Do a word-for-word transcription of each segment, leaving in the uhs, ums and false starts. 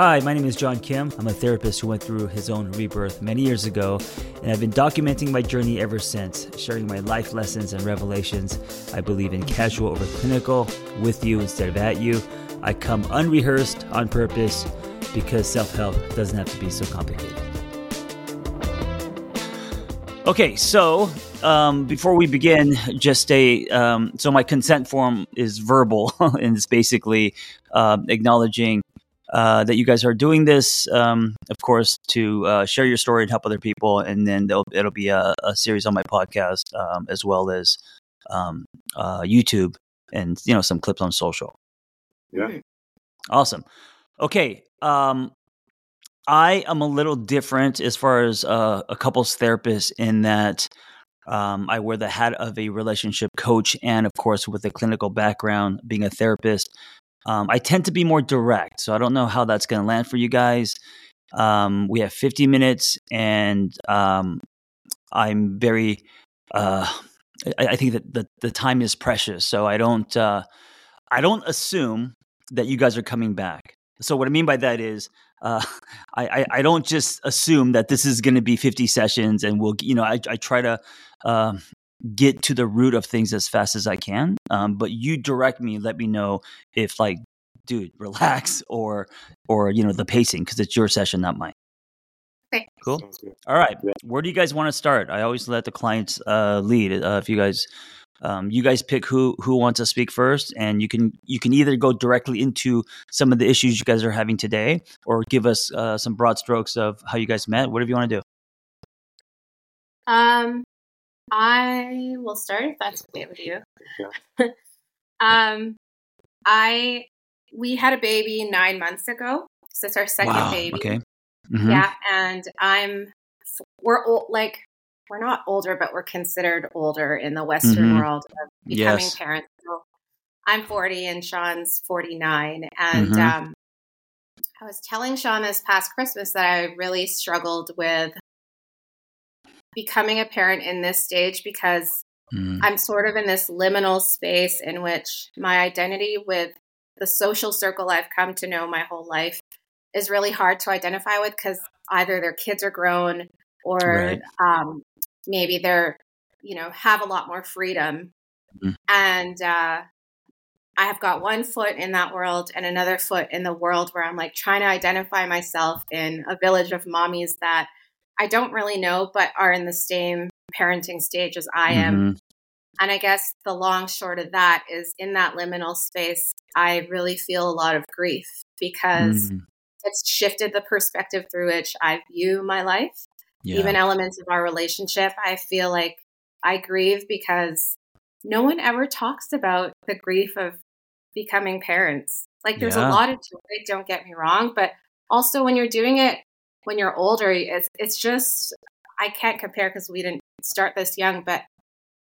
Hi, my name is John Kim. I'm a therapist who went through his own rebirth many years ago, and I've been documenting my journey ever since, sharing my life lessons and revelations. I believe in casual over clinical, with you instead of at you. I come unrehearsed on purpose because self-help doesn't have to be so complicated. Okay, so um, before we begin, just a um, so my consent form is verbal, and it's basically uh, acknowledging Uh, that you guys are doing this, um, of course, to uh, share your story and help other people. And then it'll be a, a series on my podcast, um, as well as um, uh, YouTube and, you know, some clips on social. Yeah. Awesome. Okay. Um, I am a little different as far as uh, a couples therapist in that um, I wear the hat of a relationship coach and, of course, with a clinical background, being a therapist. Um, I tend to be more direct, so I don't know how that's going to land for you guys. Um, we have fifty minutes, and um, I'm very uh, – I, I think that the, the time is precious, so I don't uh, I don't assume that you guys are coming back. So what I mean by that is uh, I, I, I don't just assume that this is going to be fifty sessions, and we'll – you know, I, I try to uh, – get to the root of things as fast as I can. Um, but you direct me, let me know if like, dude, relax or, or, you know, the pacing, cause it's your session, not mine. Okay. Cool. All right. Yeah. Where do you guys want to start? I always let the clients uh, lead. Uh, if you guys, um, you guys pick who, who wants to speak first, and you can, you can either go directly into some of the issues you guys are having today, or give us uh, some broad strokes of how you guys met, whatever you want to do. Um, I will start if that's okay with you. Yeah. um, I we had a baby nine months ago. So it's our second wow. baby. Okay. Mm-hmm. Yeah, and I'm we're old, like we're not older, but we're considered older in the Western mm-hmm. world of becoming yes. parents. So I'm forty, and Sean's forty-nine, and mm-hmm. um, I was telling Sean this past Christmas that I really struggled with becoming a parent in this stage because mm. I'm sort of in this liminal space in which my identity with the social circle I've come to know my whole life is really hard to identify with because either their kids are grown or right. um, maybe they're, you know, have a lot more freedom. Mm. And uh, I have got one foot in that world and another foot in the world where I'm like trying to identify myself in a village of mommies that I don't really know, but are in the same parenting stage as I am. Mm-hmm. And I guess the long short of that is in that liminal space, I really feel a lot of grief because mm. it's shifted the perspective through which I view my life. Yeah. Even elements of our relationship, I feel like I grieve because no one ever talks about the grief of becoming parents. Like there's yeah. a lot of joy, don't get me wrong, but also when you're doing it, when you're older, it's it's just, I can't compare because we didn't start this young, but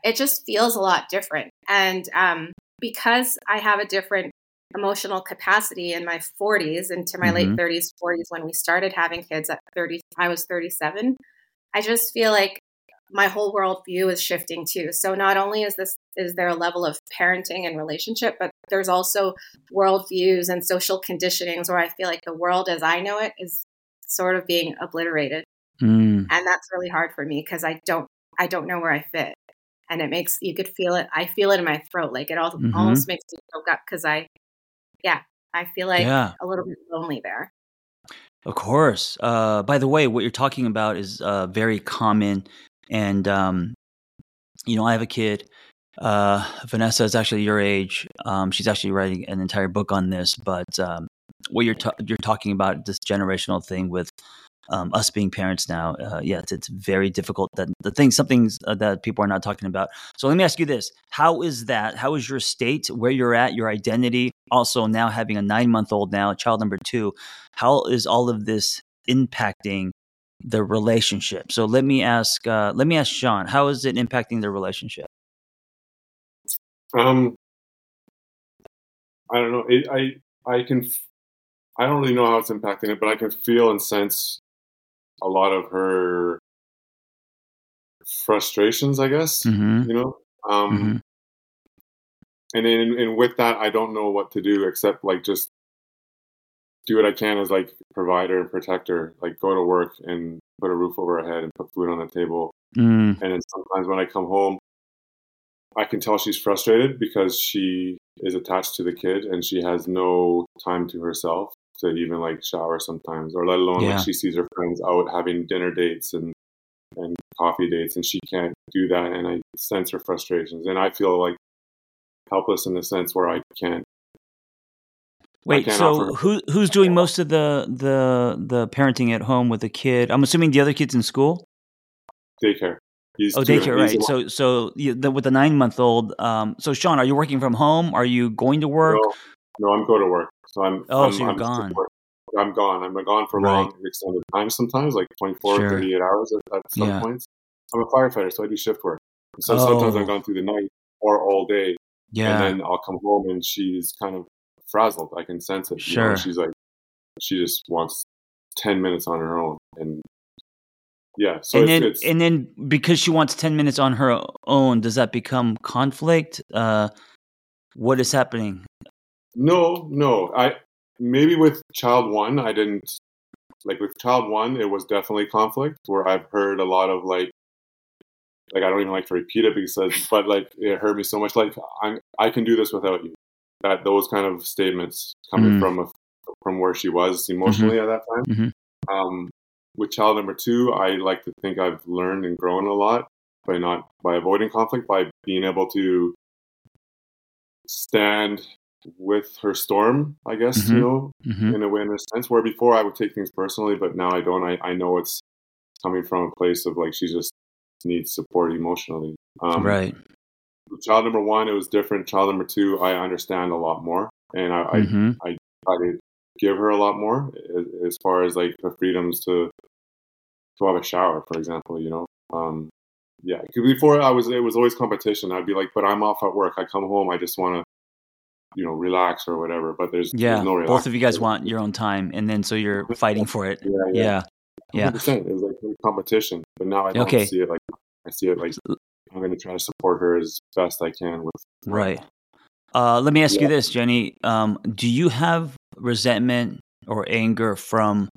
it just feels a lot different. And um, because I have a different emotional capacity in my forties into my mm-hmm. late thirties, forties, when we started having kids at thirty, I was thirty-seven. I just feel like my whole worldview is shifting too. So not only is this is there a level of parenting and relationship, but there's also worldviews and social conditionings where I feel like the world as I know it is sort of being obliterated. Mm. And that's really hard for me because I don't, I don't know where I fit. And it makes, you could feel it. I feel it in my throat. Like it all, mm-hmm. almost makes me choke up because I, yeah, I feel like yeah. a little bit lonely there. Of course. Uh, by the way, what you're talking about is uh, very common. And, um, you know, I have a kid. Uh, Vanessa is actually your age. Um, she's actually writing an entire book on this, but um, what you're t- you're talking about, this generational thing with um, us being parents now. Uh, yes, it's, it's very difficult. That the thing, some things uh, that people are not talking about. So let me ask you this: how is that? How is your state? Where you're at? Your identity? Also, now having a nine month old now, child number two. How is all of this impacting the relationship? So let me ask. Uh, let me ask Sean. How is it impacting the relationship? Um, I don't know. It, I I can. F- I don't really know how it's impacting it, but I can feel and sense a lot of her frustrations, I guess, mm-hmm. you know? Um, mm-hmm. And, in, and with that, I don't know what to do except like just do what I can as like provider and protector, like go to work and put a roof over her head and put food on the table. Mm. And then sometimes when I come home, I can tell she's frustrated because she is attached to the kid and she has no time to herself to even like shower sometimes, or let alone yeah. like she sees her friends out having dinner dates and, and coffee dates, and she can't do that. And I sense her frustrations, and I feel like helpless in the sense where I can't. Wait, so who who's doing most of the, the the parenting at home with the kid? I'm assuming the other kid's in school? Daycare. He's oh, daycare, doing, right. So so you, the, with the nine-month-old, um, so Sean, are you working from home? Are you going to work? No, no I'm going to work. So I'm, oh, I'm, so you're I'm gone. I'm gone. I'm gone for right. long extended time sometimes, like twenty-four, sure. thirty-eight hours at, at some yeah. points. I'm a firefighter, so I do shift work. So oh. sometimes I'm gone through the night or all day. Yeah. And then I'll come home and she's kind of frazzled. I can sense it. Sure. You know, she's like, she just wants ten minutes on her own. And yeah. So and, it's, then, it's, and then because she wants ten minutes on her own, does that become conflict? Uh, what is happening? No, no. I maybe with child one, I didn't like with child one, it was definitely conflict where I've heard a lot of like, like, I don't even like to repeat it because, but like, it hurt me so much. Like, I'm, I can do this without you. That those kind of statements coming mm. from a, from where she was emotionally mm-hmm. at that time. Mm-hmm. Um, with child number two, I like to think I've learned and grown a lot by not by avoiding conflict, by being able to stand with her storm, I guess, mm-hmm. you know, mm-hmm. in a way, in a sense where before I would take things personally, but now I don't. I, I know it's coming from a place of like she just needs support emotionally. Um, right. Child number one, it was different. Child number two, I understand a lot more, and I mm-hmm. I, I try to give her a lot more as, as far as like the freedoms to to have a shower, for example. You know, um, yeah. Before I was, it was always competition. I'd be like, but I'm off at work. I come home. I just want to, you know, relax or whatever. But there's yeah. There's no relax. Both of you guys want your own time, and then so you're fighting for it. Yeah, yeah, yeah. one hundred percent. It was like competition, but now I don't okay. see it like I see it like. I'm going to try to support her as best I can with. Right. Uh, let me ask yeah. you this, Jenny. Um, do you have resentment or anger from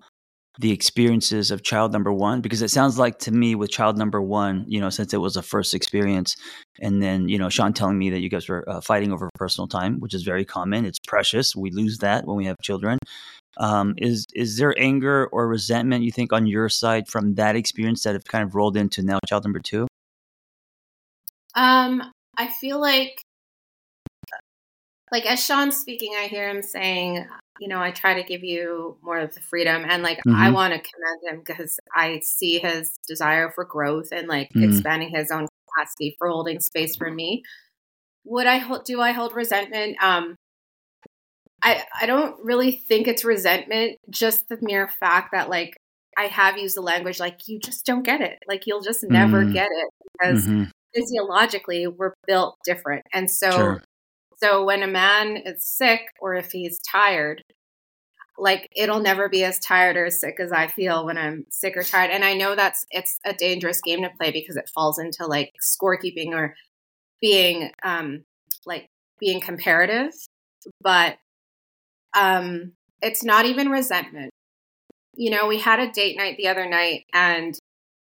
the experiences of child number one? Because it sounds like to me with child number one, you know, since it was a first experience, and then, you know, Sean telling me that you guys were uh, fighting over personal time, which is very common. It's precious. We lose that when we have children. Um, is, is there anger or resentment you think on your side from that experience that have kind of rolled into now child number two? Um, I feel like, like as Sean's speaking, I hear him saying, you know, I try to give you more of the freedom, and like, mm-hmm. I want to commend him because I see his desire for growth and like mm-hmm. expanding his own capacity for holding space for me. Would I hold, do I hold resentment? Um, I, I don't really think it's resentment, just the mere fact that like, I have used the language, like, you just don't get it. Like, you'll just never mm-hmm. get it because mm-hmm. physiologically we're built different. And so, sure. so when a man is sick or if he's tired, like it'll never be as tired or as sick as I feel when I'm sick or tired. And I know that's, it's a dangerous game to play because it falls into like scorekeeping or being, um, like being comparative, but, um, it's not even resentment. You know, we had a date night the other night, and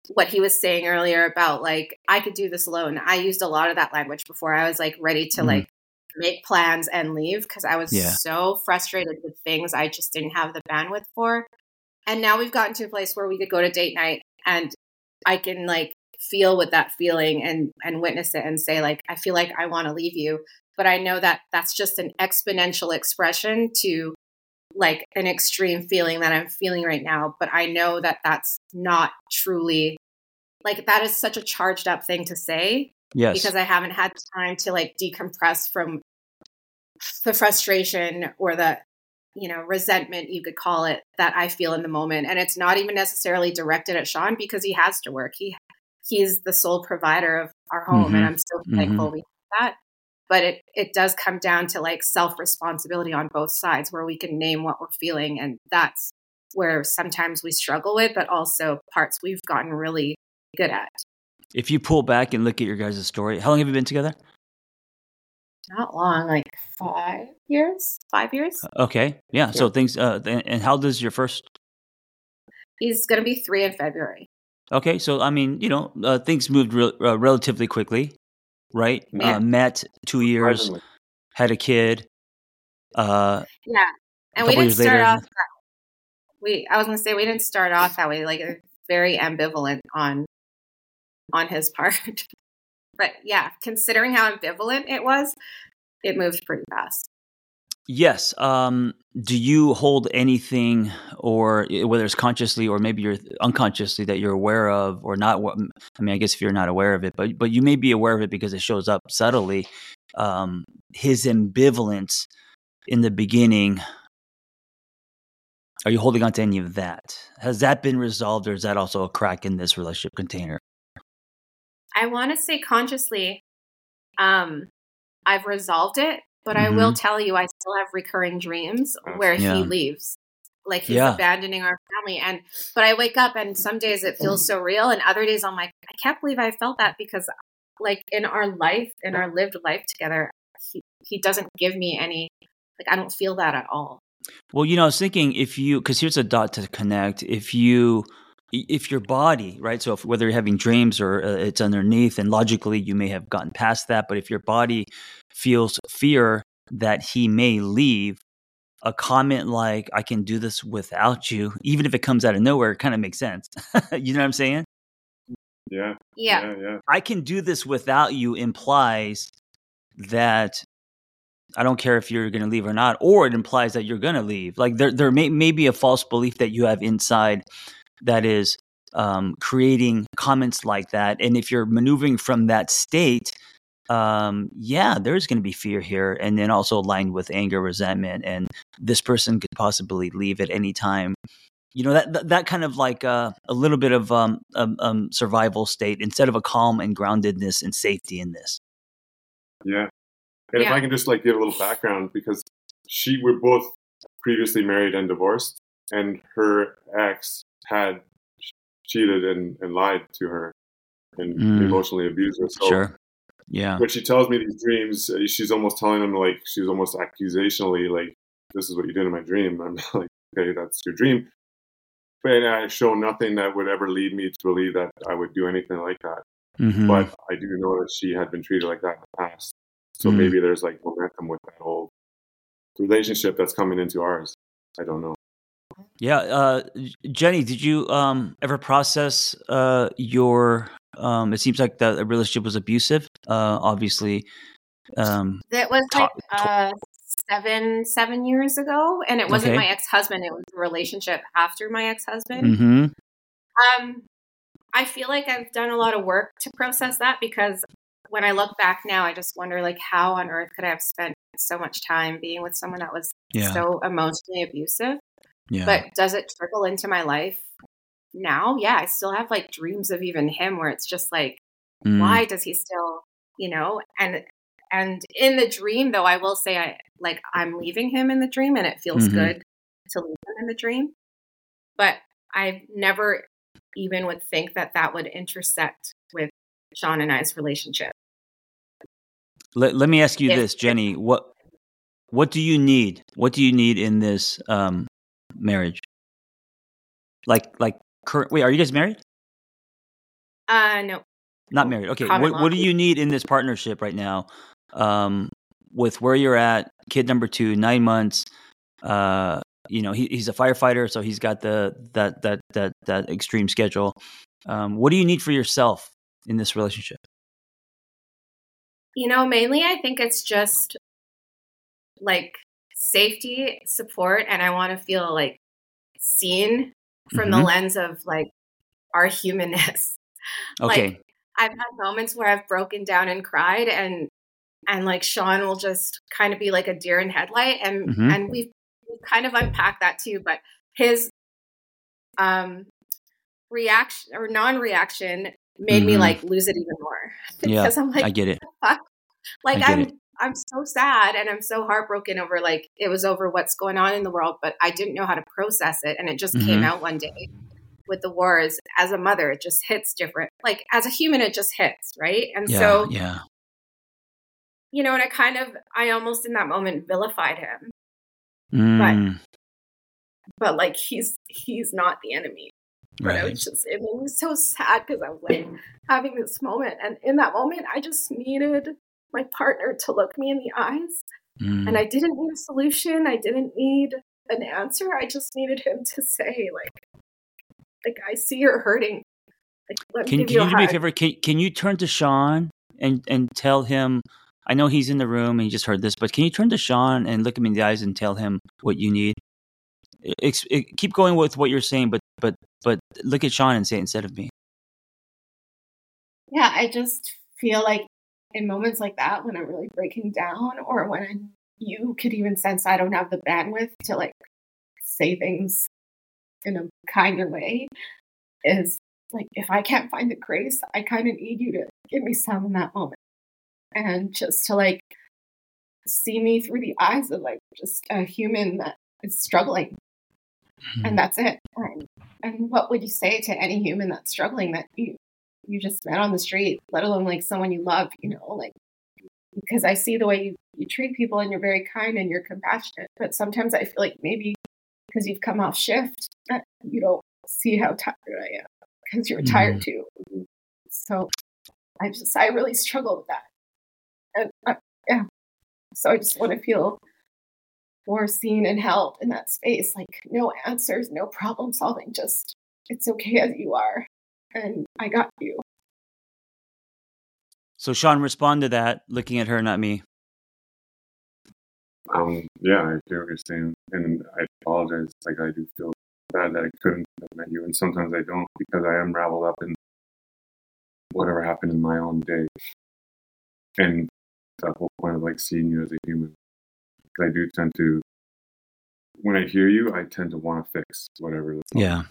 what he was saying earlier about like, I could do this alone. I used a lot of that language before I was like ready to mm. like make plans and leave because I was yeah. so frustrated with things I just didn't have the bandwidth for. And now we've gotten to a place where we could go to date night and I can like feel with that feeling and, and witness it and say like, I feel like I want to leave you. But I know that that's just an exponential expression to like an extreme feeling that I'm feeling right now. But I know that that's not truly like, that is such a charged up thing to say. Yes. Because I haven't had time to like decompress from the frustration or the, you know, resentment you could call it that I feel in the moment. And it's not even necessarily directed at Sean because he has to work. He, he's the sole provider of our home. Mm-hmm. And I'm so thankful mm-hmm. we have that. But it, it does come down to like self-responsibility on both sides where we can name what we're feeling. And that's where sometimes we struggle with, but also parts we've gotten really good at. If you pull back and look at your guys' story, how long have you been together? Not long, like five years, five years. Okay. Yeah. yeah. So things, uh, and how does your first? He's going to be three in February. Okay. So, I mean, you know, uh, things moved re- uh, relatively quickly, right? Yeah. Uh, met two years, had a kid. Uh, yeah. And we didn't start later. off. We, I was going to say, we didn't start off that way. Like, very ambivalent on, on his part. But yeah, considering how ambivalent it was, it moved pretty fast. Yes. Um, do you hold anything, or whether it's consciously or maybe you're unconsciously, that you're aware of or not? I mean, I guess if you're not aware of it, but but you may be aware of it because it shows up subtly. Um, his ambivalence in the beginning. Are you holding on to any of that? Has that been resolved, or is that also a crack in this relationship container? I want to say consciously, um, I've resolved it, but mm-hmm. I will tell you, I still have recurring dreams where yeah. he leaves, like he's yeah. abandoning our family. And, but I wake up and some days it feels so real. And other days I'm like, I can't believe I felt that, because like in our life, in our lived life together, he, he doesn't give me any, like, I don't feel that at all. Well, you know, I was thinking if you, cause here's a dot to connect. If you, If your body, right, so if, whether you're having dreams or uh, it's underneath, and logically you may have gotten past that, but if your body feels fear that he may leave, a comment like, I can do this without you, even if it comes out of nowhere, kind of makes sense. You know what I'm saying? Yeah. yeah. Yeah. Yeah. I can do this without you implies that I don't care if you're going to leave or not, or it implies that you're going to leave. Like there, there may, may be a false belief that you have inside that is um, creating comments like that. And if you're maneuvering from that state, um, yeah, there's going to be fear here. And then also aligned with anger, resentment, and this person could possibly leave at any time. You know, that that, that kind of like uh, a little bit of um, um, um, survival state instead of a calm and groundedness and safety in this. Yeah. And yeah. if I can just like give a little background, because she, we're both previously married and divorced, and her ex had cheated and, and lied to her and mm. emotionally abused her. So sure. Yeah. When she tells me these dreams, she's almost telling them, like, she's almost accusationally, like, this is what you did in my dream. I'm like, okay, that's your dream. But I show nothing that would ever lead me to believe that I would do anything like that. Mm-hmm. But I do know that she had been treated like that in the past. So mm. maybe there's like momentum with that whole relationship that's coming into ours. I don't know. Yeah. Uh, Jenny, did you um, ever process uh, your, um, it seems like the relationship was abusive, uh, obviously. Um, that was like uh, seven, seven years ago. And it wasn't okay. my ex-husband. It was a relationship after my ex-husband. Mm-hmm. Um, I feel like I've done a lot of work to process that, because when I look back now, I just wonder, like, how on earth could I have spent so much time being with someone that was yeah. so emotionally abusive? Yeah. But does it trickle into my life now? Yeah, I still have like dreams of even him where it's just like, mm. why does he still, you know? And and in the dream, though, I will say I like I'm leaving him in the dream, and it feels mm-hmm. good to leave him in the dream. But I never even would think that that would intersect with Sean and I's relationship. Let Let me ask you if, this, Jenny. What What do you need? What do you need in this? Um, marriage like like current wait are you guys married uh no not married okay what, what do you need in this partnership right now, um with where you're at, kid number two, nine months, uh you know, he, he's a firefighter, so he's got the that that that that extreme schedule. Um what do you need for yourself in this relationship? You know, mainly I think it's just like safety, support, and I want to feel like seen from mm-hmm. the lens of like our humanness. Okay. Like I've had moments where I've broken down and cried, and and like Sean will just kind of be like a deer in headlight, and mm-hmm. and we've, we've kind of unpacked that too. But his um reaction or non-reaction made mm-hmm. me like lose it even more. Yeah, because I'm like, I get it. Fuck? Like I get I'm. It. I'm so sad and I'm so heartbroken over like it was over what's going on in the world, but I didn't know how to process it. And it just mm-hmm. came out one day with the wars. As a mother, it just hits different. Like as a human, it just hits. Right. And yeah, so, yeah. you know, and I kind of, I almost in that moment vilified him. Mm. But, but like, he's, he's not the enemy. Right. But I was just, I mean, it was so sad because I was like having this moment. And in that moment, I just needed my partner to look me in the eyes. Mm. And I didn't need a solution. I didn't need an answer. I just needed him to say, like, like, I see you're hurting. Like, let can, me give can you, you do me a favor? Can, can you turn to Sean and, and tell him, I know he's in the room and he just heard this, but can you turn to Sean and look him in the eyes and tell him what you need? It, it, keep going with what you're saying, but but but look at Sean and say it instead of me. Yeah, I just feel like in moments like that, when I'm really breaking down, or when I'm, you could even sense I don't have the bandwidth to like say things in a kinder way, is like, if I can't find the grace, I kind of need you to give me some in that moment. And just to like see me through the eyes of like just a human that is struggling. Mm-hmm. And that's it. And, and what would you say to any human that's struggling that you, you just met on the street, let alone like someone you love, you know, like, because I see the way you, you treat people and you're very kind and you're compassionate. But sometimes I feel like maybe because you've come off shift, you don't see how tired I am because you're mm-hmm. tired too. So I just, I really struggle with that. And I, yeah, so I just want to feel more seen and held in that space. Like no answers, no problem solving, just it's okay as you are. And I got you. So Sean, respond to that, looking at her, not me. Um, yeah, I hear what you're saying. And I apologize. Like I do feel bad that I couldn't have met you. And sometimes I don't because I am raveled up in whatever happened in my own day. And that whole point of like seeing you as a human. I do tend to, when I hear you, I tend to want to fix whatever. Yeah.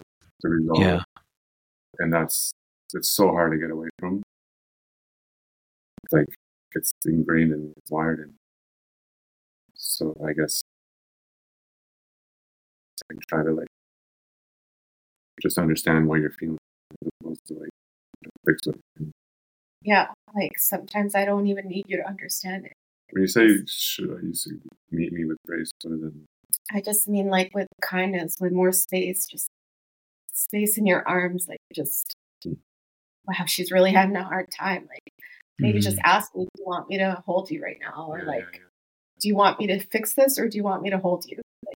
To resolve. Yeah. And that's, it's so hard to get away from. It's like, it's ingrained and wired in. So I guess I try to like, just understand what you're feeling as opposed to like, fix it. Yeah. Like sometimes I don't even need you to understand it. When you say, should I use meet me with grace? What does it mean? I just mean like with kindness, with more space, just space in your arms. Like just, wow, she's really having a hard time. Like maybe mm-hmm. just ask me, do you want me to hold you right now? Or yeah, like, yeah, yeah. do you want me to fix this? Or do you want me to hold you? Like,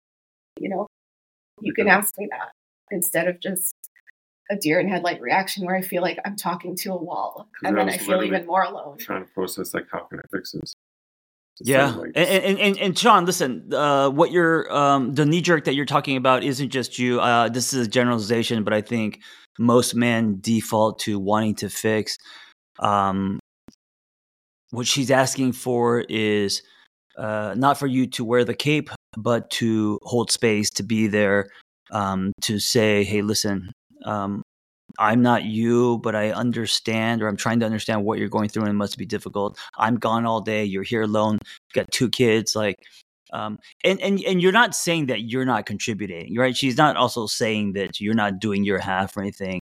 you know, you yeah. can ask me that instead of just a deer in headlight reaction where I feel like I'm talking to a wall. And I then I feel even more alone. Trying to process like, how can I fix this? It yeah, like- and, and and and Sean, listen. Uh, what you're um, the knee jerk that you're talking about isn't just you. Uh, this is a generalization, but I think most men default to wanting to fix. Um, what she's asking for is uh, not for you to wear the cape, but to hold space, to be there, um, to say, "Hey, listen, um, I'm not you, but I understand, or I'm trying to understand what you're going through, and it must be difficult. I'm gone all day. You're here alone. You've got two kids. Like, um, and, and, and you're not saying that you're not contributing, right? She's not also saying that you're not doing your half or anything.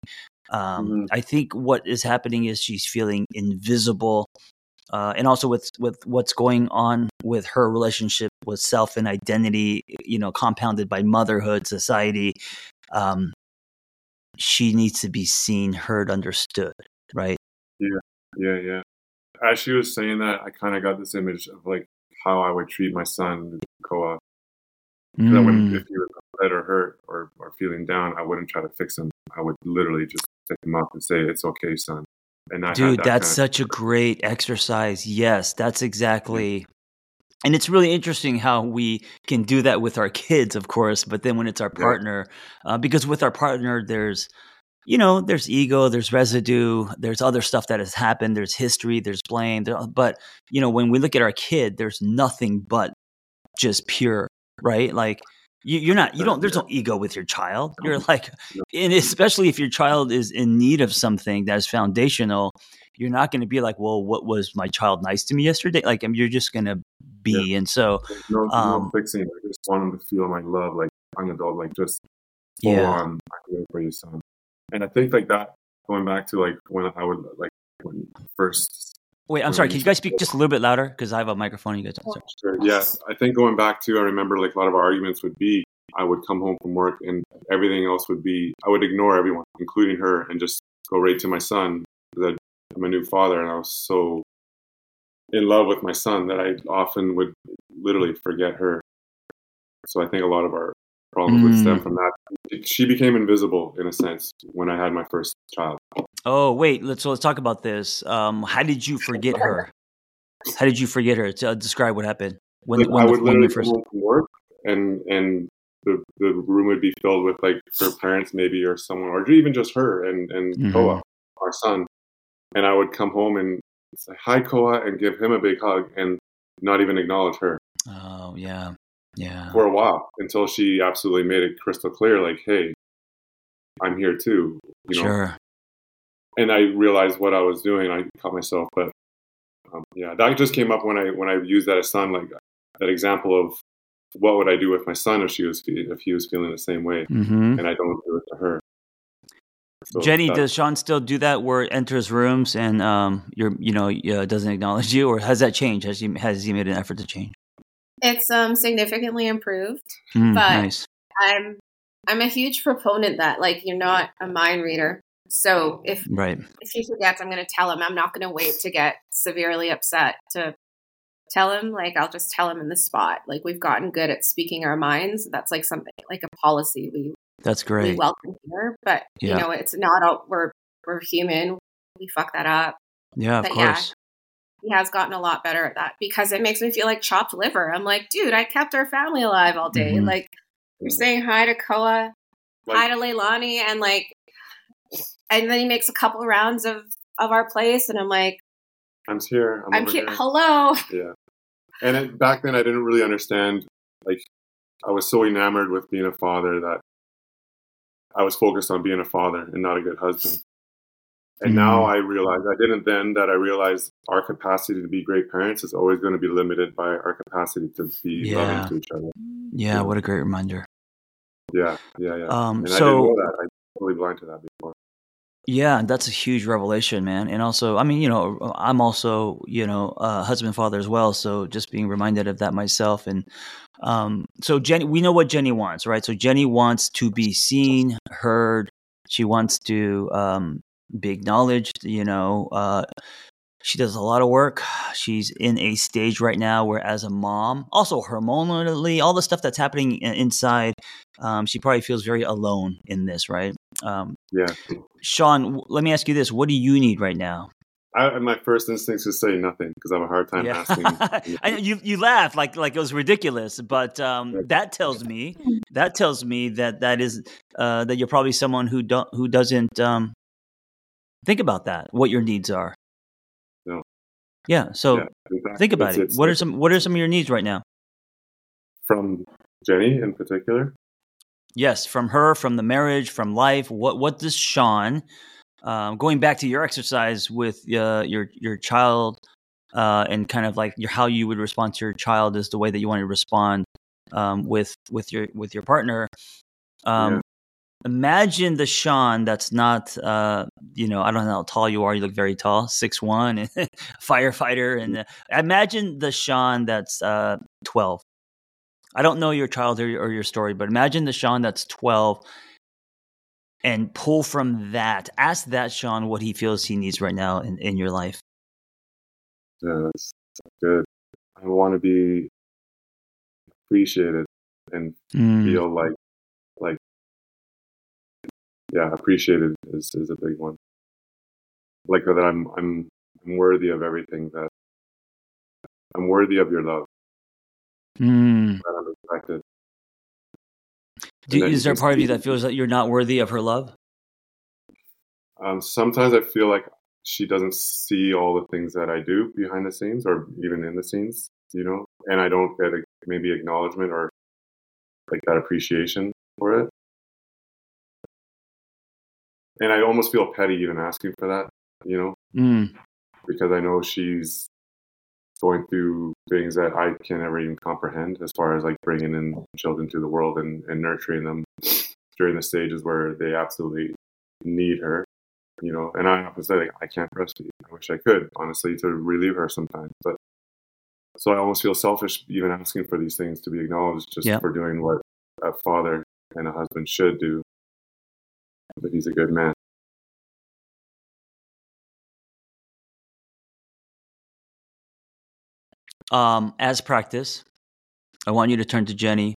Um, mm-hmm. I think what is happening is she's feeling invisible. Uh, and also with, with what's going on with her relationship with self and identity, you know, compounded by motherhood, society, um, she needs to be seen, heard, understood, right? Yeah, yeah, yeah. As she was saying that, I kind of got this image of like how I would treat my son, Koa. Mm. When, if he was upset or hurt or, or feeling down, I wouldn't try to fix him. I would literally just pick him up and say, "It's okay, son." And I dude, that that's such of- a great exercise. Yes, that's exactly. Yeah. And it's really interesting how we can do that with our kids, of course, but then when it's our partner, uh, because with our partner, there's, you know, there's ego, there's residue, there's other stuff that has happened, there's history, there's blame. There, but, you know, when we look at our kid, there's nothing but just pure, right? Like you, you're not, you don't, there's no ego with your child. You're like, and especially if your child is in need of something that is foundational, you're not going to be like, well, what was my child nice to me yesterday? Like, I mean, you're just going to be. Yeah. And so no, um, no fixing. I just want him to feel my love, like I'm an adult, like just full yeah. on for your son. And I think like that, going back to like when I would like when first Wait, I'm sorry. Can you guys speak just a little bit louder? Because I have a microphone and you guys don't. Sure. Yes. I think going back to, I remember like a lot of our arguments would be, I would come home from work and everything else would be, I would ignore everyone, including her, and just go right to my son. Because I'm a new father and I was so in love with my son that I often would literally forget her. So I think a lot of our problems mm. would stem from that. She became invisible in a sense when I had my first child. Oh, wait, let's so let's talk about this. Um, how did you forget her? How did you forget her? To, uh, describe what happened. When, like, when I would the, literally first... come home from work and, and the, the room would be filled with like her parents maybe or someone, or even just her and, and mm-hmm. Koa, our son. And I would come home and say, hi, Koa, and give him a big hug and not even acknowledge her. Oh, yeah. Yeah. For a while, until she absolutely made it crystal clear, like, hey, I'm here too. You know? Sure. And I realized what I was doing. I caught myself, but um, yeah, that just came up when I when I used that as son, like that example of what would I do with my son if she was if he was feeling the same way, mm-hmm. and I don't do it to her. So Jenny, that, does Sean still do that? Where it enters rooms and um, you're you know uh, doesn't acknowledge you, or has that changed? Has he has he made an effort to change? It's um, significantly improved, mm, but nice. I'm I'm a huge proponent that like you're not a mind reader. So if right. if he forgets, I'm going to tell him. I'm not going to wait to get severely upset to tell him. Like, I'll just tell him in the spot. Like, we've gotten good at speaking our minds. That's like something like a policy we that's great we welcome here. But yeah. you know, it's not all, we're we're human. We fuck that up. Yeah, but of course. Yeah, he has gotten a lot better at that because it makes me feel like chopped liver. I'm like, dude, I kept our family alive all day. Mm-hmm. Like, you're saying hi to Koa, like, hi to Leilani, and like. And then he makes a couple rounds of, of our place, and I'm like, I'm here. I'm, I'm here. here. Hello. Yeah. And it, back then, I didn't really understand. Like, I was so enamored with being a father that I was focused on being a father and not a good husband. And mm-hmm. now I realize, I didn't then, that I realized our capacity to be great parents is always going to be limited by our capacity to be yeah. loving to each other. Yeah, yeah. What a great reminder. Yeah. Yeah. Yeah. Um, and so, I didn't know that. I was totally blind to that before. Yeah, that's a huge revelation, man. And also, I mean, you know, I'm also, you know, a husband, father as well. So just being reminded of that myself. And um, so Jenny, we know what Jenny wants, right? So Jenny wants to be seen, heard. She wants to um, be acknowledged, you know. Uh, she does a lot of work. She's in a stage right now where as a mom, also hormonally, all the stuff that's happening inside, um, she probably feels very alone in this, right? Um, yeah. Sean, let me ask you this. What do you need right now? I, my first instinct is to say nothing because I have a hard time yeah. asking. I know, you you laugh like like it was ridiculous, but um, that tells me that tells me that that is uh, that you're probably someone who don't who doesn't um, think about that, what your needs are. No. Yeah. So yeah, exactly. think about it's, it. It's, what it's, are some What are some of your needs right now? From Jenny in particular. Yes, from her, from the marriage, from life. What what does Sean, um, going back to your exercise with uh, your your child uh, and kind of like your, how you would respond to your child is the way that you want to respond um, with with your with your partner. Um, yeah. Imagine the Sean that's not, uh, you know, I don't know how tall you are. You look very tall, six one, and firefighter. And uh, imagine the Sean that's uh, twelve. I don't know your child or your story, but imagine the Sean that's twelve and pull from that. Ask that Sean what he feels he needs right now in, in your life. Yeah, that's good. I want to be appreciated and mm. feel like, like, yeah, appreciated is, is a big one. Like that I'm, I'm, I'm worthy of everything that I'm worthy of your love. Mm. Do, is there a part of you that feels that you're not worthy of her love? Um, sometimes I feel like she doesn't see all the things that I do behind the scenes or even in the scenes, you know, and I don't get a, maybe acknowledgement or like that appreciation for it. And I almost feel petty even asking for that, you know, mm. because I know she's going through things that I can never even comprehend as far as like bringing in children to the world and, and nurturing them during the stages where they absolutely need her. You know, and I'm apathetic. I can't breastfeed. I wish I could, honestly, to relieve her sometimes. But so I almost feel selfish even asking for these things to be acknowledged, just yeah. for doing what a father and a husband should do. But he's a good man. Um, as practice, I want you to turn to Jenny,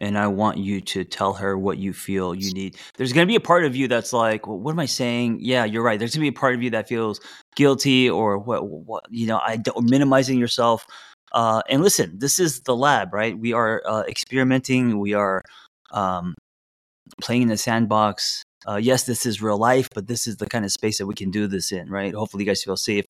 and I want you to tell her what you feel you need. There's going to be a part of you that's like, well, what am I saying? Yeah, you're right. There's going to be a part of you that feels guilty or what, what you know, I don't, minimizing yourself. Uh, and listen, this is the lab, right? We are uh, experimenting. We are um, playing in the sandbox. Uh, yes, this is real life, but this is the kind of space that we can do this in, right? Hopefully you guys feel safe.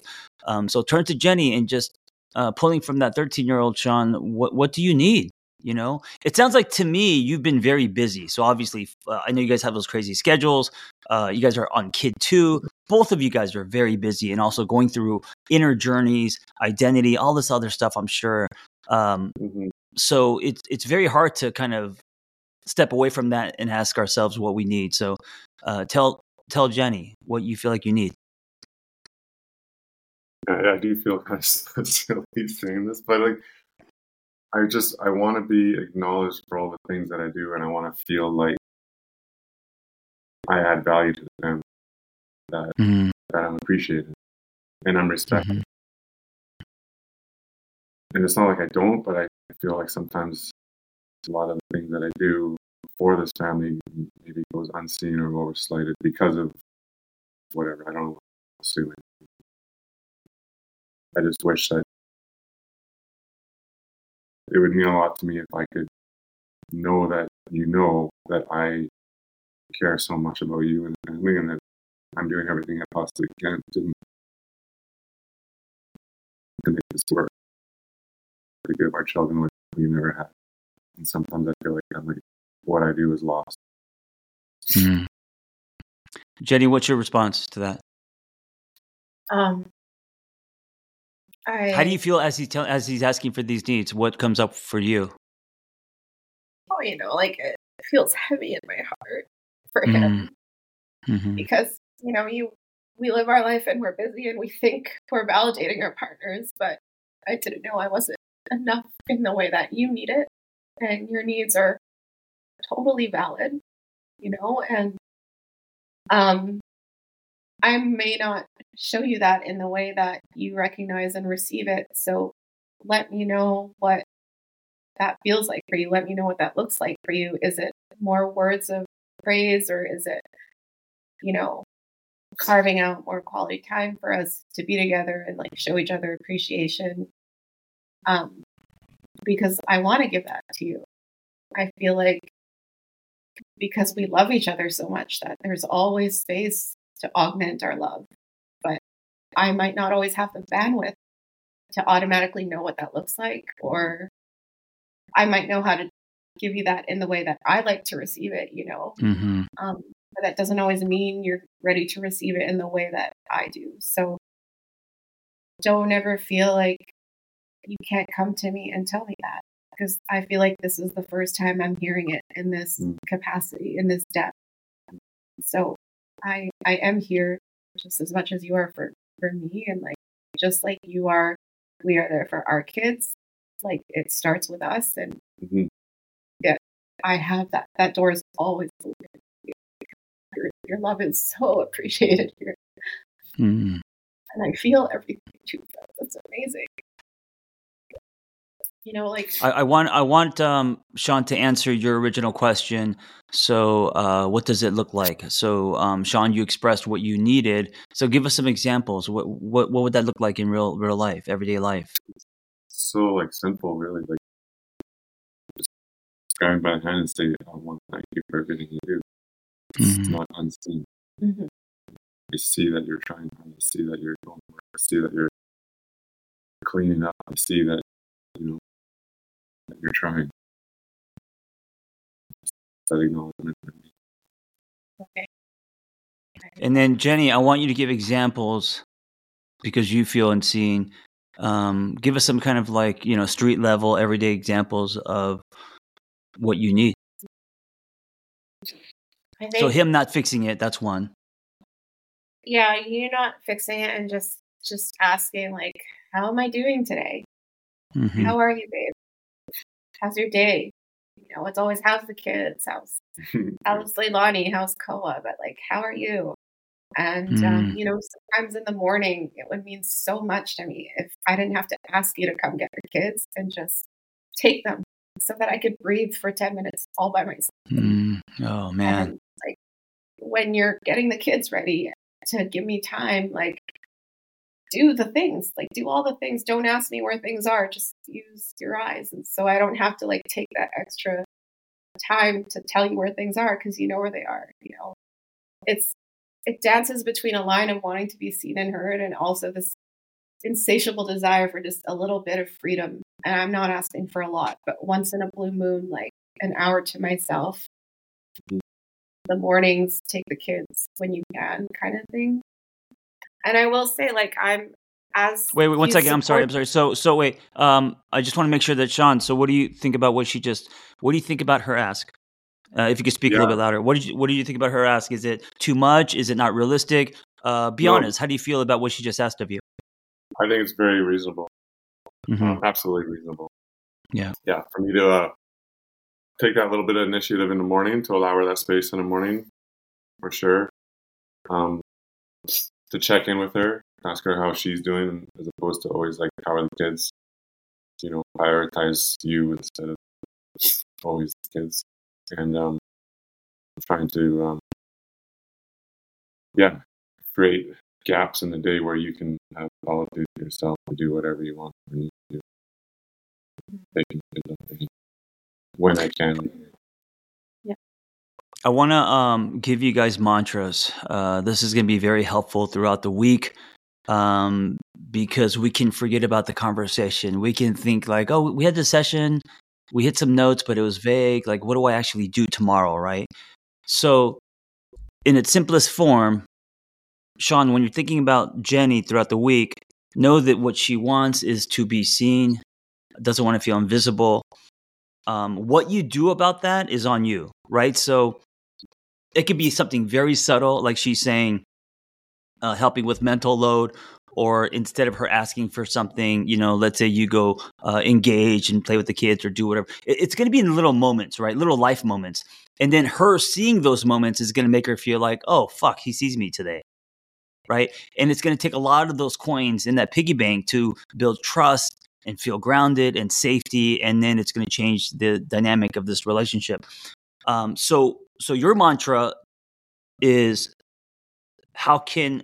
Um, so turn to Jenny and just Uh, pulling from that thirteen-year-old Sean, what what do you need? You know, it sounds like to me you've been very busy. So obviously, uh, I know you guys have those crazy schedules. Uh, you guys are on kid two. Both of you guys are very busy and also going through inner journeys, identity, all this other stuff, I'm sure. Um, mm-hmm. So it's it's very hard to kind of step away from that and ask ourselves what we need. So uh, tell tell Jenny what you feel like you need. I do feel kind of silly saying this, but like, I just, I want to be acknowledged for all the things that I do, and I want to feel like I add value to the family, that, mm-hmm. that I'm appreciated, and I'm respected. Mm-hmm. And it's not like I don't, but I feel like sometimes a lot of the things that I do for this family maybe goes unseen or overslighted because of whatever, I don't know, assuming. I just wish that it would mean a lot to me if I could know that you know that I care so much about you and the family, and that I'm doing everything I possibly can to make this work to give our children what we never had. And sometimes I feel like I'm like, what I do is lost. Mm-hmm. Jenny, what's your response to that? Um. I, How do you feel as he tell, as he's asking for these needs? What comes up for you? Oh, you know, like it feels heavy in my heart for mm. him mm-hmm. because, you know, you we live our life and we're busy and we think we're validating our partners, but I didn't know I wasn't enough in the way that you need it, and your needs are totally valid, you know, and um. I may not show you that in the way that you recognize and receive it. So let me know what that feels like for you. Let me know what that looks like for you. Is it more words of praise, or is it, you know, carving out more quality time for us to be together and like show each other appreciation? Um, because I want to give that to you. I feel like because we love each other so much that there's always space to augment our love, but I might not always have the bandwidth to automatically know what that looks like, or I might know how to give you that in the way that I like to receive it, you know, mm-hmm. um, but that doesn't always mean you're ready to receive it in the way that I do. So don't ever feel like you can't come to me and tell me that, because I feel like this is the first time I'm hearing it in this mm. capacity, in this depth. So I, I am here just as much as you are for, for me. And like, just like you are, we are there for our kids. Like it starts with us. And mm-hmm. yeah, I have that, that door is always open. Your, your love is so appreciated here. Mm. And I feel everything too. That's amazing. You know, like I, I want, I want um, Sean to answer your original question. So, uh, what does it look like? So, um, Sean, you expressed what you needed. So, give us some examples. What, what, what would that look like in real, real life, everyday life? So, like simple, really. Like just going by hand and say, "I want to thank you for everything you do." Mm-hmm. It's not unseen. Mm-hmm. I see that you're trying. I see that you're going to work. I see that you're cleaning up. I see that you know. You're trying. That acknowledgement for me. Okay. And then Jenny, I want you to give examples because you feel unseen. Um, give us some kind of like you know street level, everyday examples of what you need. I think- so him not fixing it—that's one. Yeah, you're not fixing it and just just asking, like, how am I doing today? Mm-hmm. How are you, babe? How's your day? You know, it's always, how's the kids? How's, how's Leilani? How's Koa? But, like, how are you? And, mm. um, you know, sometimes in the morning, it would mean so much to me if I didn't have to ask you to come get the kids and just take them so that I could breathe for ten minutes all by myself. Mm. Oh, man. And, like, when you're getting the kids ready to give me time, like, do the things, like, do all the things. Don't ask me where things are. Just use your eyes. And so I don't have to, like, take that extra time to tell you where things are because you know where they are. You know, it's, it dances between a line of wanting to be seen and heard and also this insatiable desire for just a little bit of freedom. And I'm not asking for a lot, but once in a blue moon, like an hour to myself, the mornings, take the kids when you can, kind of thing. And I will say, like, I'm as wait, wait, one second. Support- I'm sorry. I'm sorry. So, so wait. Um, I just want to make sure that Sean. So, what do you think about what she just? What do you think about her ask? Uh, if you could speak yeah. a little bit louder. What did you? What do you think about her ask? Is it too much? Is it not realistic? Uh, be no. honest. How do you feel about what she just asked of you? I think it's very reasonable. Mm-hmm. Um, absolutely reasonable. Yeah. Yeah. For me to uh, take that little bit of initiative in the morning to allow her that space in the morning, for sure. Um. To check in with her, ask her how she's doing, as opposed to always like, how are the kids? You know, prioritize you instead of always the kids. And um, trying to, um, yeah, create gaps in the day where you can have solitude yourself to do whatever you want or need to do when I can. I want to um, give you guys mantras. Uh, this is going to be very helpful throughout the week um, because we can forget about the conversation. We can think like, oh, we had this session. We hit some notes, but it was vague. Like, what do I actually do tomorrow, right? So in its simplest form, Sean, when you're thinking about Jenny throughout the week, know that what she wants is to be seen, doesn't want to feel invisible. Um, what you do about that is on you, right? So it could be something very subtle, like she's saying, uh, helping with mental load, or instead of her asking for something, you know, let's say you go uh, engage and play with the kids or do whatever. It, it's going to be in little moments, right? Little life moments. And then her seeing those moments is going to make her feel like, oh, fuck, he sees me today, right? And it's going to take a lot of those coins in that piggy bank to build trust and feel grounded and safety. And then it's going to change the dynamic of this relationship. Um, so, so your mantra is, how can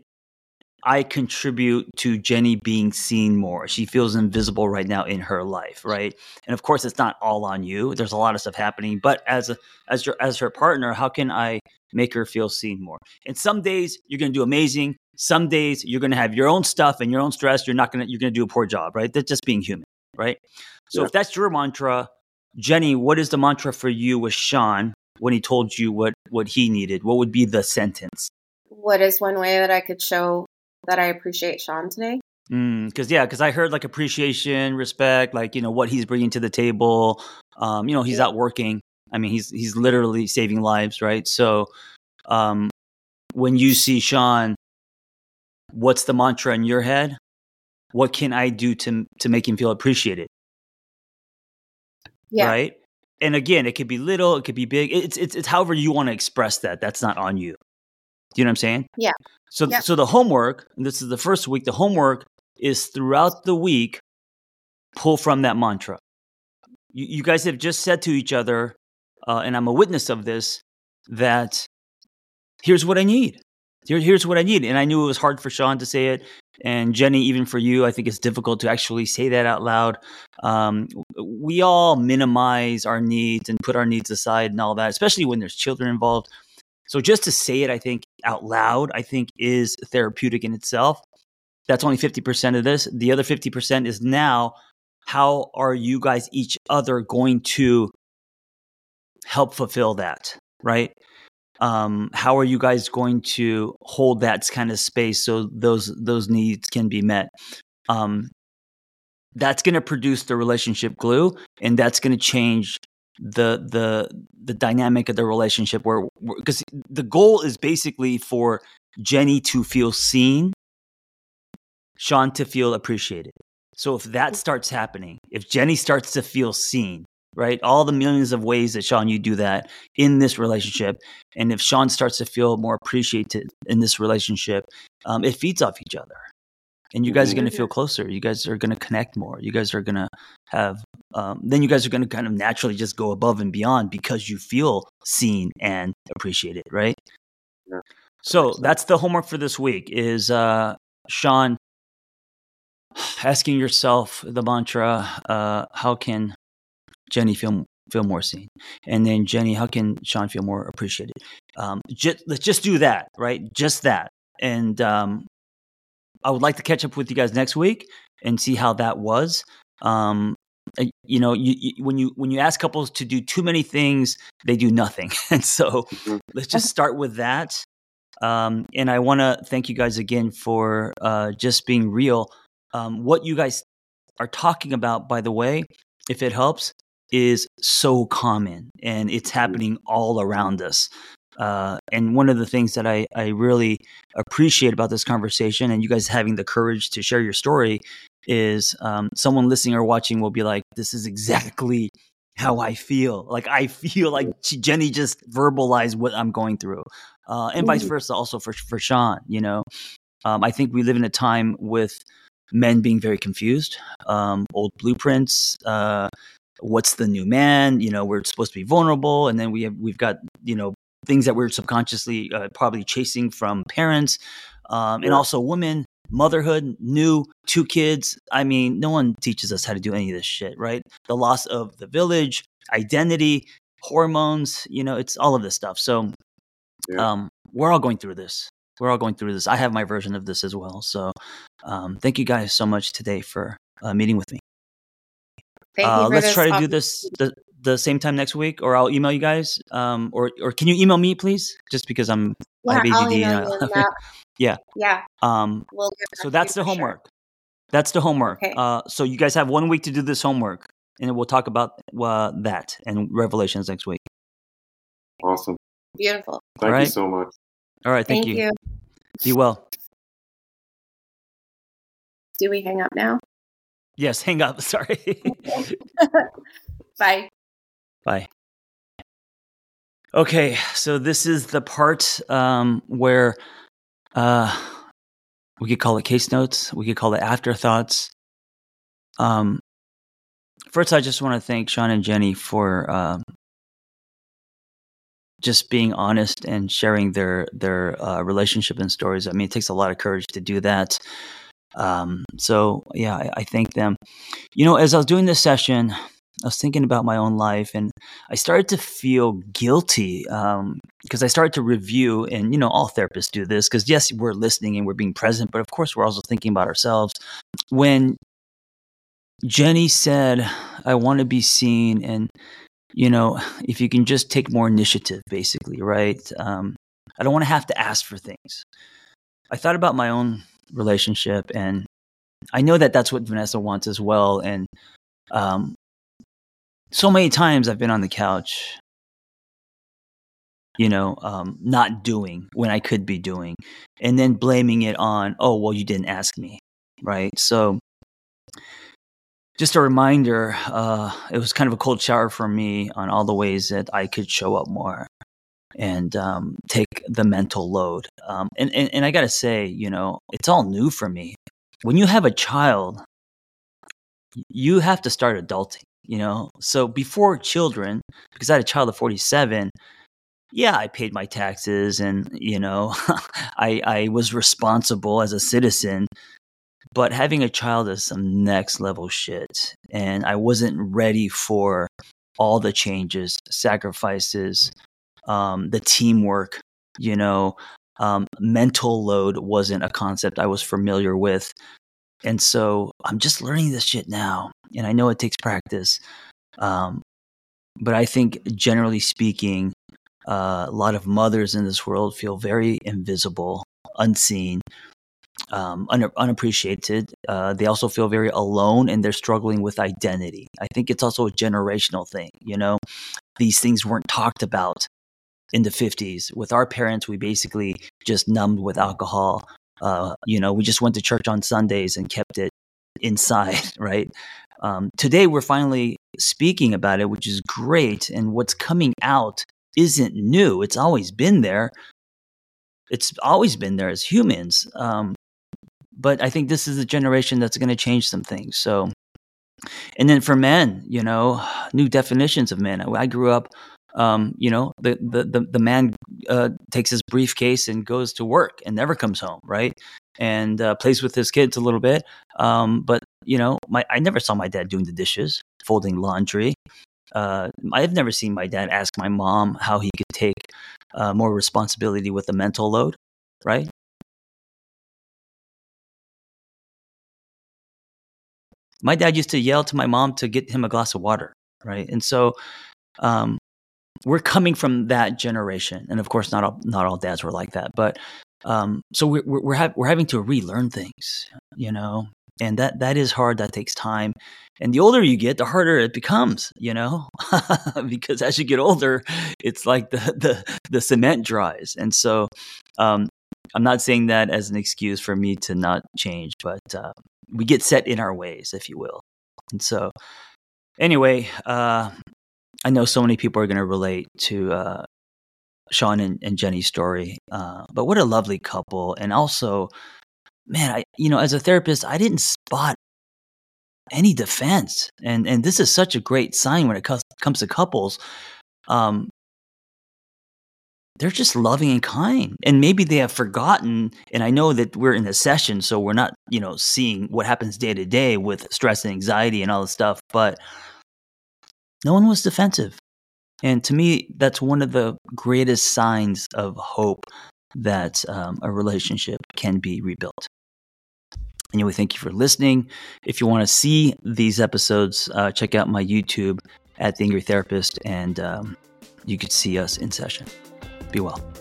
I contribute to Jenny being seen more? She feels invisible right now in her life. Right. And of course it's not all on you. There's a lot of stuff happening, but as a, as your, as her partner, how can I make her feel seen more? And some days you're going to do amazing. Some days you're going to have your own stuff and your own stress. You're not going to, you're going to do a poor job, right? That's just being human, right? So yeah. If that's your mantra, Jenny, what is the mantra for you with Sean when he told you what, what he needed? What would be the sentence? What is one way that I could show that I appreciate Sean today? Mm, cause yeah, cause I heard like appreciation, respect, like, you know, what he's bringing to the table. Um, you know, he's yeah. out working. I mean, he's, he's literally saving lives, right? So um, when you see Sean, what's the mantra in your head? What can I do to to make him feel appreciated? Yeah. Right? And again, it could be little, it could be big. It's it's it's however you want to express that. That's not on you. Do you know what I'm saying? Yeah. So yeah. so the homework, and this is the first week, the homework is throughout the week, pull from that mantra. You, you guys have just said to each other, uh, and I'm a witness of this, that here's what I need. Here, here's what I need. And I knew it was hard for Sean to say it. And Jenny, even for you, I think it's difficult to actually say that out loud. Um, we all minimize our needs and put our needs aside and all that, especially when there's children involved. So just to say it, I think, out loud, I think is therapeutic in itself. That's only fifty percent of this. The other fifty percent is now, how are you guys each other going to help fulfill that, right? Um, how are you guys going to hold that kind of space so those those needs can be met? Um, that's going to produce the relationship glue, and that's going to change the the the dynamic of the relationship. Where because the goal is basically for Jenny to feel seen, Sean to feel appreciated. So if that starts happening, if Jenny starts to feel seen, right, all the millions of ways that, Sean, you do that in this relationship, and if Sean starts to feel more appreciated in this relationship, um, it feeds off each other. And you guys are going to feel closer. You guys are going to connect more. You guys are going to have, um, then you guys are going to kind of naturally just go above and beyond because you feel seen and appreciated, right? Yeah. So that's the homework for this week is, uh, Sean, asking yourself the mantra, uh, how can Jenny feel feel more seen? And then Jenny, how can Sean feel more appreciated? Um, just, let's just do that, right? Just that. And, um, I would like to catch up with you guys next week and see how that was. Um, you know, you, you, when you when you ask couples to do too many things, they do nothing. And so let's just start with that. Um, and I want to thank you guys again for uh, just being real. Um, what you guys are talking about, by the way, if it helps, is so common and it's happening all around us. Uh, and one of the things that I, I really appreciate about this conversation and you guys having the courage to share your story is um, someone listening or watching will be like, this is exactly how I feel. Like I feel like Jenny just verbalized what I'm going through uh, and vice versa also for, for Sean, you know. Um, I think we live in a time with men being very confused, um, old blueprints, uh, what's the new man, you know, we're supposed to be vulnerable and then we have, we've got, you know, things that we're subconsciously uh, probably chasing from parents um, and also women, motherhood, new, two kids. I mean, no one teaches us how to do any of this shit, right? The loss of the village, identity, hormones, you know, it's all of this stuff. So yeah. um, we're all going through this. We're all going through this. I have my version of this as well. So um, thank you guys so much today for uh, meeting with me. Thank uh, you for let's this try to op- do this. The, The same time next week, or I'll email you guys, um, or or can you email me, please? Just because I'm yeah, I have A D D and I, yeah, yeah. Um, we'll so that's the homework. Sure. That's the homework. Okay. Uh, so you guys have one week to do this homework, and we'll talk about uh, that and Revelations next week. Awesome, beautiful. Thank right. you so much. All right, thank, thank you. you. Be well. Do we hang up now? Yes, hang up. Sorry. Bye. Bye. Okay, so this is the part um, where uh, we could call it case notes. We could call it afterthoughts. Um, first, I just want to thank Sean and Jenny for uh, just being honest and sharing their their uh, relationship and stories. I mean, it takes a lot of courage to do that. Um, so, yeah, I, I thank them. You know, as I was doing this session, I was thinking about my own life and I started to feel guilty um, because I started to review and, you know, all therapists do this because yes, we're listening and we're being present, but of course we're also thinking about ourselves. When Jenny said, I want to be seen and, you know, if you can just take more initiative, basically, right? Um, I don't want to have to ask for things. I thought about my own relationship and I know that that's what Vanessa wants as well. And, um, so many times I've been on the couch, you know, um, not doing when I could be doing and then blaming it on, oh, well, you didn't ask me, right? So just a reminder, uh, it was kind of a cold shower for me on all the ways that I could show up more and um, take the mental load. Um, and, and, and I got to say, you know, it's all new for me. When you have a child, you have to start adulting. You know, so before children, because I had a child of forty-seven, yeah, I paid my taxes and, you know, I, I was responsible as a citizen. But having a child is some next level shit. And I wasn't ready for all the changes, sacrifices, um, the teamwork, you know, um, mental load wasn't a concept I was familiar with. And so I'm just learning this shit now. And I know it takes practice. Um, but I think generally speaking, uh, a lot of mothers in this world feel very invisible, unseen, um, un- unappreciated. Uh, they also feel very alone and they're struggling with identity. I think it's also a generational thing. You know, these things weren't talked about in the fifties. With our parents, we basically just numbed with alcohol. Uh, you know, we just went to church on Sundays and kept it inside, right? Um, today, we're finally speaking about it, which is great. And what's coming out isn't new. It's always been there. It's always been there as humans. Um, but I think this is the generation that's going to change some things. So, and then for men, you know, new definitions of men. I, I grew up, um, you know, the the the, the man uh, takes his briefcase and goes to work and never comes home, right? And uh, plays with his kids a little bit. Um, but you know, my I never saw my dad doing the dishes, folding laundry. Uh, I've never seen my dad ask my mom how he could take uh, more responsibility with the mental load, right? My dad used to yell to my mom to get him a glass of water, right? And so um, we're coming from that generation, and of course, not all not all dads were like that. But um, so we're we're ha- we're having to relearn things, you know. And that, that is hard. That takes time. And the older you get, the harder it becomes, you know, because as you get older, it's like the, the, the cement dries. And so um, I'm not saying that as an excuse for me to not change, but uh, we get set in our ways, if you will. And so anyway, uh, I know so many people are going to relate to uh, Sean and, and Jenny's story, uh, but what a lovely couple. And also, man, I, you know, as a therapist, I didn't spot any defense. And and this is such a great sign when it comes, comes to couples. Um, they're just loving and kind. And maybe they have forgotten, and I know that we're in a session, so we're not, you know, seeing what happens day to day with stress and anxiety and all this stuff, but no one was defensive. And to me, that's one of the greatest signs of hope that um, a relationship can be rebuilt. Anyway, thank you for listening. If you want to see these episodes, uh, check out my YouTube at The Angry Therapist, and um, you could see us in session. Be well.